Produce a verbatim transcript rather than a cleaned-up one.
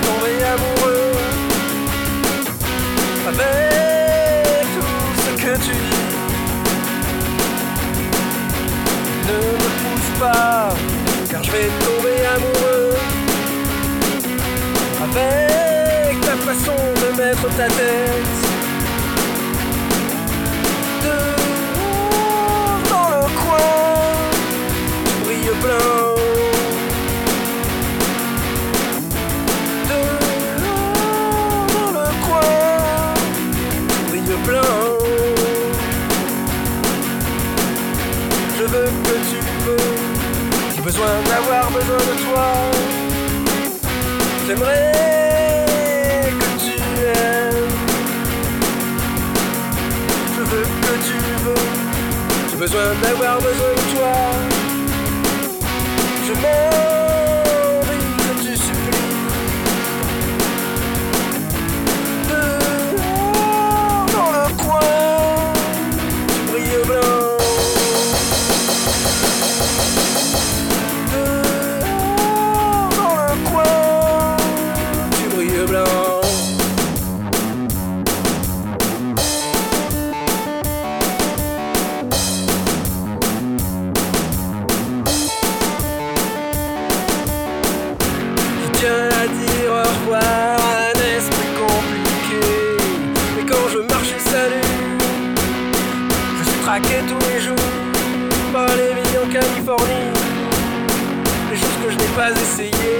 tombé amoureux avec tout ce que tu dis. Ne me pousse pas, car je vais tomber amoureux avec ta façon de mettre ta tête. Je veux que tu veux, j'ai besoin d'avoir besoin de toi. J'aimerais que tu aimes. Je veux que tu veux, j'ai besoin d'avoir besoin de toi. Je m'en ris que tu supplies. Dehors dans le coin, tu brilles au blanc. Un esprit compliqué, mais quand je marche salut, je suis traqué tous les jours par les villes en Californie, les choses que je n'ai pas essayées.